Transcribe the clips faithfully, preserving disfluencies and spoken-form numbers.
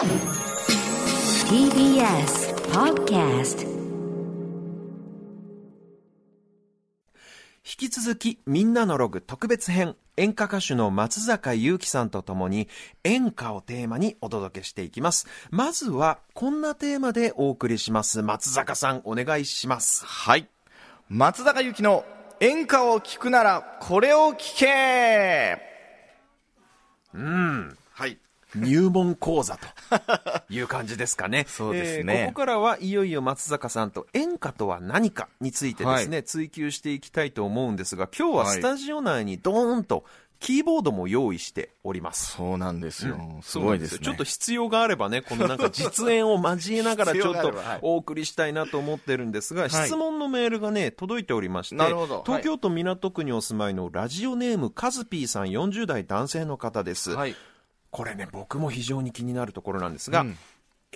ティービーエス Podcast。 引き続きみんなのログ特別編、演歌歌手の松坂悠希さんとともに演歌をテーマにお届けしていきます。まずはこんなテーマでお送りします。松坂さん、お願いします。はい、松坂悠希の演歌を聴くならこれを聴け。うん、はい、入門講座という感じですかね。そうですね、えー、ここからはいよいよ松坂さんと演歌とは何かについてですね、はい、追求していきたいと思うんですが、今日はスタジオ内にドーンとキーボードも用意しております。そうなんですよ、うん、すごいですね。ちょっと必要があればね、このなんか実演を交えながらちょっとお送りしたいなと思ってるんですが、はい、質問のメールがね届いておりまして、はい、東京都港区にお住まいのラジオネームカズピーさん、よんじゅう代男性の方です、はい、これね僕も非常に気になるところなんですが、うん、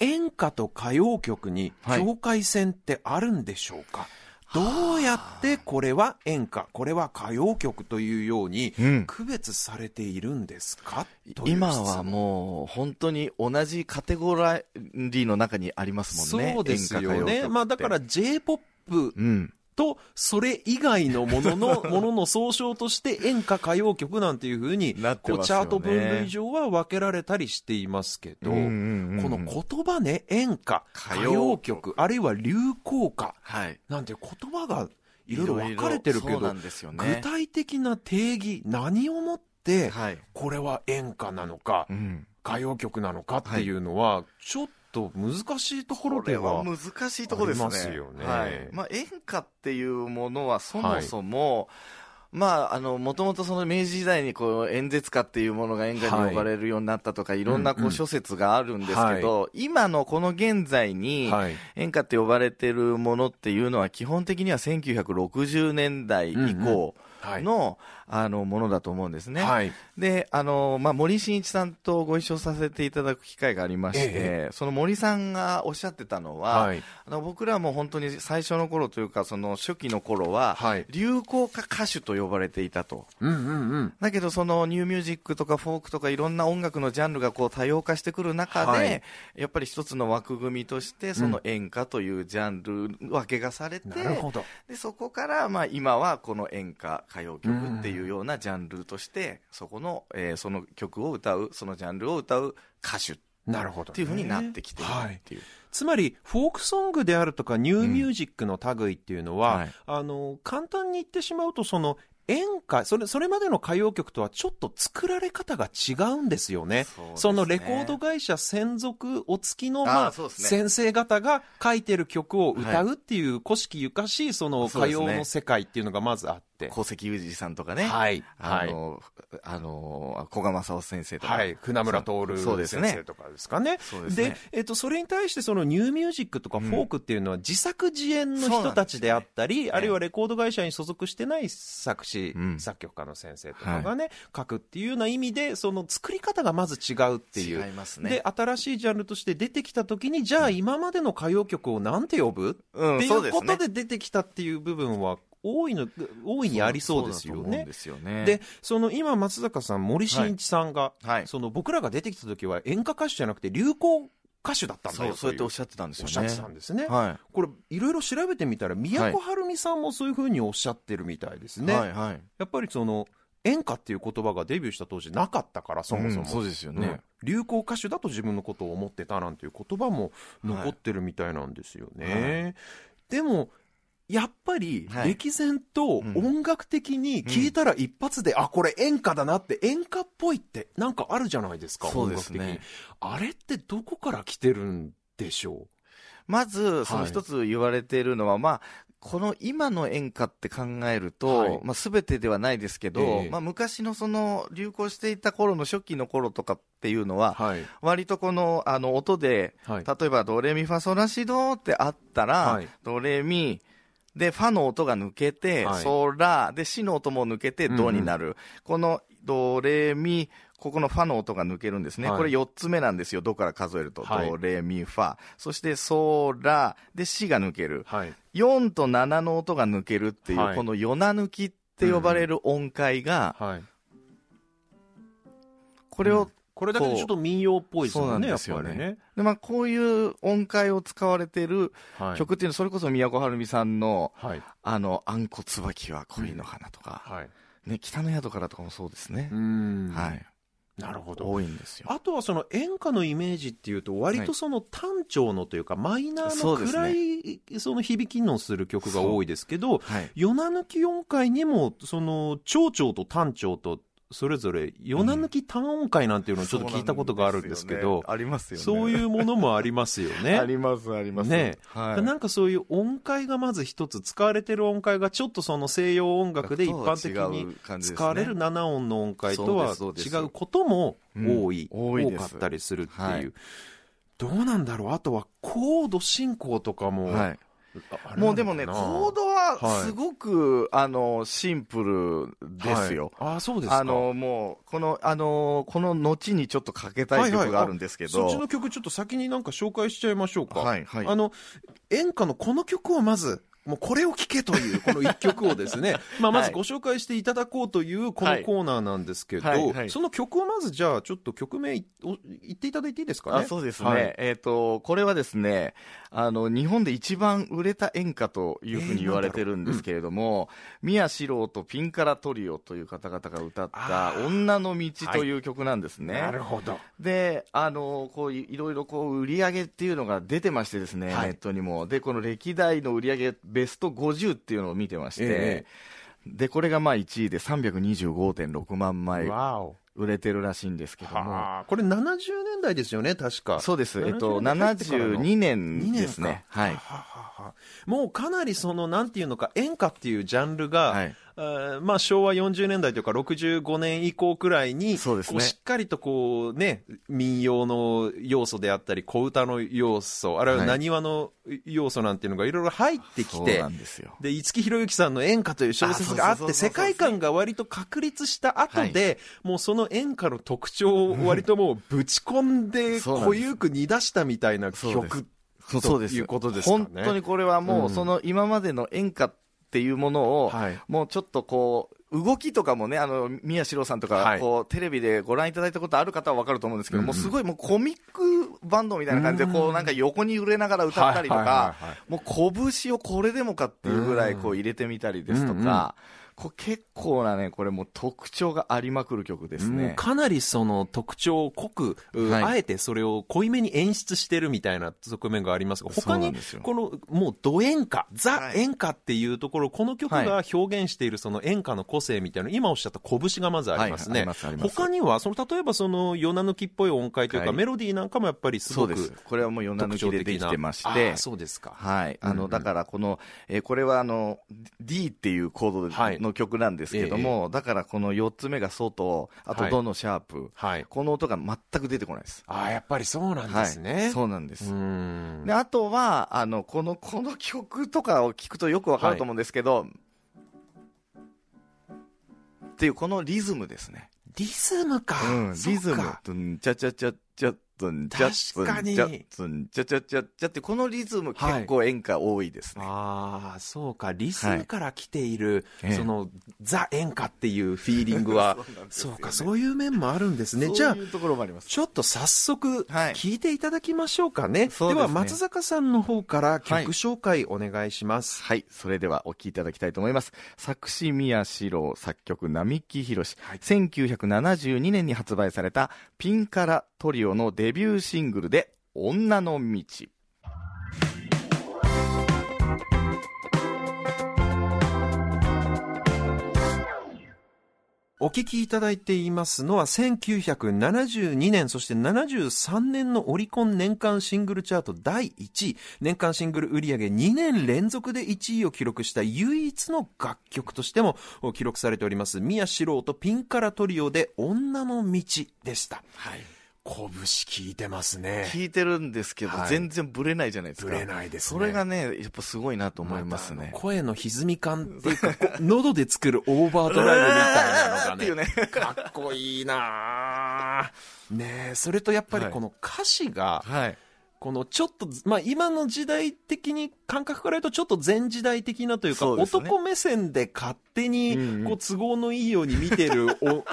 演歌と歌謡曲に境界線ってあるんでしょうか、はい、どうやってこれは演歌、これは歌謡曲というように区別されているんですか、うん、という質問。今はもう本当に同じカテゴラリーの中にありますもんね。そうですよね、まあ、だから J-ポップ、うんとそれ以外のもののものの総称として演歌歌謡曲なんていう風になってますよね。こうチャート分類上は分けられたりしていますけど、うんうんうん、この言葉ね、演歌歌謡曲あるいは流行歌、はい、なんて言葉がいろいろ分かれてるけど、いろいろそうなんですよね、具体的な定義、何をもってこれは演歌なのか、うん、歌謡曲なのかっていうのはちょっとと難しいところでは難しいところですね。ありますよね、はい、まあ、演歌っていうものはそもそも、はい、まあ、あのもともとその明治時代にこう演説歌っていうものが演歌に呼ばれるようになったとか、はい、いろんなこう諸説があるんですけど、うんうん、今のこの現在に演歌って呼ばれてるものっていうのは基本的にはせんきゅうひゃくろくじゅうねんだい以降、うんうん、はい、の, あのものだと思うんですね、はい、で、あのまあ、森進一さんとご一緒させていただく機会がありまして、ええ、その森さんがおっしゃってたのは、はい、あの僕らも本当に最初の頃というかその初期の頃は、はい、流行歌歌手と呼ばれていたと、うんうんうん、だけどそのニューミュージックとかフォークとかいろんな音楽のジャンルがこう多様化してくる中で、はい、やっぱり一つの枠組みとしてその演歌というジャンル分けがされて、うん、なるほど、でそこからまあ今はこの演歌歌謡曲っていうようなジャンルとして、うん、そこの、えー、その曲を歌う、そのジャンルを歌う歌手っていうふうになってきているっていう、はい、つまりフォークソングであるとかニューミュージックの類っていうのは、うん、はい、あの簡単に言ってしまうとその演歌、それ、それまでの歌謡曲とはちょっと作られ方が違うんですよね。そうですね。そのレコード会社専属お付きの、まあ、あ、そうですね、先生方が書いてる曲を歌うっていう古式ゆかしいその歌謡の世界っていうのがまずあって、古関裕二さんとかね、はい、あの、はい、あの古賀正夫先生とか、はい、船村徹先生とかですかね。そうですね。で、えっと、それに対してそのニューミュージックとかフォークっていうのは自作自演の人たちであったり、うん、ね、あるいはレコード会社に所属してない作詞、うん、作曲家の先生とかがね、はい、書くっていうような意味でその作り方がまず違うっていう。違いますね。で、新しいジャンルとして出てきた時に、じゃあ今までの歌謡曲をなんて呼ぶ、うん、っていうことで出てきたっていう部分は大いの大いにありそうですよね。で、その今松坂さん、森進一さんが、はいはい、その僕らが出てきた時は演歌歌手じゃなくて流行歌手だったんだよ、そう、そうやっておっしゃってたんですよね。おっしゃってたんですね、はい、これいろいろ調べてみたら都はるみさんもそういう風におっしゃってるみたいですね、はいはい、やっぱりその演歌っていう言葉がデビューした当時なかったから、そもそも、うん、そうですよね、うん、流行歌手だと自分のことを思ってたなんていう言葉も残ってるみたいなんですよね、はい、でもやっぱり歴然と音楽的に聞いたら一発で、はい、うん、あ、これ演歌だなって、演歌っぽいってなんかあるじゃないですか。そうですね、音楽的にあれってどこから来てるんでしょう。まずその一つ言われているのは、はい、まあこの今の演歌って考えると、はい、まあ、全てではないですけど、えーまあ、昔のその流行していた頃の初期の頃とかっていうのは、はい、割とこの、あの音で、はい、例えばドレミファソラシドってあったら、はい、ドレミでファの音が抜けて、はい、ソラでシの音も抜けてドになる、うん、このドレミ、ここのファの音が抜けるんですね、はい、これよっつめなんですよ、ドから数えると、はい、ドレミファ、そしてソラでシが抜ける、はい、よんとななの音が抜けるっていう、はい、このよな抜きって呼ばれる音階が、うん、はい、これを、うん、これだけでちょっと民謡っぽいですよね。やっぱりね。で、まあ、こういう音階を使われている曲っていうのは、それこそ宮古春美さんの、はい、あの、あんこ椿は恋の花とか、うんはいね、北の宿からとかもそうですね。うんはい。なるほど。多いんですよ。あとはその演歌のイメージっていうと、割とその単調のというか、はい、マイナーの暗いその響きのする曲が多いですけど、はい、夜な抜き音階にもその長調と単調とそれぞれ夜な抜き単音階なんていうのをちょっと聞いたことがあるんですけど、うん、そうなんですよね。ありますよね。そういうものもありますよね。ありますありますね、はい、なんかそういう音階がまず一つ使われてる音階がちょっとその西洋音楽で一般的に使われるなな音の音階とは違うことも多い、うん、多いです。多かったりするっていう、はい、どうなんだろう。あとはコード進行とかも、はい、もうでもね、コードはすごく、はい、あのシンプルですよ、はい、あそうですか。あのもうこの、あのこの後にちょっとかけたい曲があるんですけど、はいはい、そっちの曲ちょっと先になんか紹介しちゃいましょうか、はいはい、あの演歌のこの曲をまずもうこれを聴けというこのいっきょくをですねまあまずご紹介していただこうというこのコーナーなんですけど、はいはいはい、その曲をまずじゃあちょっと曲名い言っていただいていいですかね。あそうですね、はい、えっ、ー、とこれはですね、あの日本で一番売れた演歌というふうに言われてるんですけれども、えーうん、宮四郎とピンカラトリオという方々が歌った女の道という曲なんですね、はい、なるほど。で、あのこういろいろこう売り上げっていうのが出てましてですね、はい、ネットにもでこの歴代の売り上げベストごじゅうっていうのを見てまして、えー、でこれがまあいちいで さんびゃくにじゅうごてんろくまんまい売れてるらしいんですけども、これななじゅうねんだいですよね確か。そうです、えっと、ななじゅうにねんですね、はい、はははもうかなりそのなんていうのか演歌っていうジャンルが、はい、あまあ、昭和よんじゅうねんだいというかろくじゅうごねん以降くらいにこうしっかりとこう、ね、民謡の要素であったり小唄の要素あるいはなにわの要素なんていうのがいろいろ入ってきて、はい、で五木ひろゆきさんの演歌という小説があって世界観が割と確立した後でもうその演歌の特徴を割ともうぶち込んで濃ゆく煮出したみたいな曲ということですかね。本当にこれはもうその今までの演歌っていうものを、はい、もうちょっとこう動きとかもね、あの宮四郎さんとかこう、はい、テレビでご覧いただいたことある方は分かると思うんですけど、うん、もうすごいもうコミックバンドみたいな感じでこうなんか横に揺れながら歌ったりとか、もう拳をこれでもかっていうぐらいこう入れてみたりですとか、うんうんうん、こう結構なねこれもう特徴がありまくる曲ですね。かなりその特徴を濃く、はい、あえてそれを濃いめに演出してるみたいな側面がありますが、他にこのもうド演歌ザ演歌っていうところ、この曲が表現しているその演歌の個性みたいな、はい、今おっしゃった拳がまずありますね、はいはい、ありますあります。他にはその例えばその夜な抜きっぽい音階というか、はい、メロディーなんかもやっぱりすごく特徴的な。これはもう夜な抜きでできてまして、あそうですか、はい、あのだからこの、えー、これはあの D っていうコードで、はいの曲なんですけども、ええ、だからこのよっつめがソとあとドのシャープ、はいはい、この音が全く出てこないです。あやっぱりそうなんですね、はい、そうなんです。うんであとはあのこのこの曲とかを聞くとよくわかると思うんですけど、はい、っていうこのリズムですね。リズムか、うん、リズムドンチャチャチャチャドンチャ確かにドンチャチャチャチャってこのリズム結構演歌多いですね、はい、ああそうかリズムから来ている、はい、そのザ演歌っていうフィーリングはそう、ね、そうかそういう面もあるんですね。じゃあちょっと早速聞いていただきましょうかね、はい、では松坂さんの方から曲紹介お願いします。はい、はい、それではお聴きいただきたいと思います。作詞宮四郎、作曲並木宏、はい、せんきゅうひゃくななじゅうにねんに発売されたピンカラトリオのデビューシングルで女の道。お聞きいただいていますのはせんきゅうひゃくななじゅうにねんそしてななじゅうさんねんのオリコン年間シングルチャートだいいちい、年間シングル売り上げにねんれんぞくでいちいを記録した唯一の楽曲としても記録されております宮四郎とピンカラトリオで女の道でした、はい。拳聞いてますね。聞いてるんですけど、はい、全然ブレないじゃないですか。ブレないですね。それがねやっぱすごいなと思いますね、ま、声の歪み感っていうか喉で作るオーバードライブみたいなのが ね, うねかっこいいなねえ。それとやっぱりこの歌詞が、はいはい、このちょっと、まあ、今の時代的に感覚から言うとちょっと前時代的なというか、そうですね、男目線で勝手にこう都合のいいように見てるお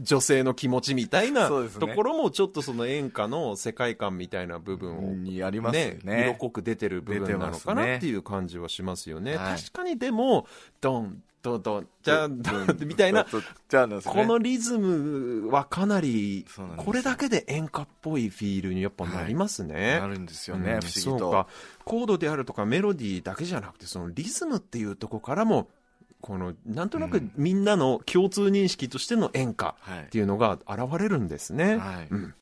女性の気持ちみたいなところもちょっとその演歌の世界観みたいな部分を、ね、ありますよね、色濃く出てる部分なのかなっていう感じはしますよね。はい、確かにでもドンドンドンジャンドンみたいな、このリズムはかなりこれだけで演歌っぽいフィールにやっぱなりますね。はい、なるんですよね、うん、不思議と。そうか、コードであるとかメロディーだけじゃなくてそのリズムっていうところからもこのなんとなくみんなの共通認識としての演歌っていうのが現れるんですね。うん、はい、うん、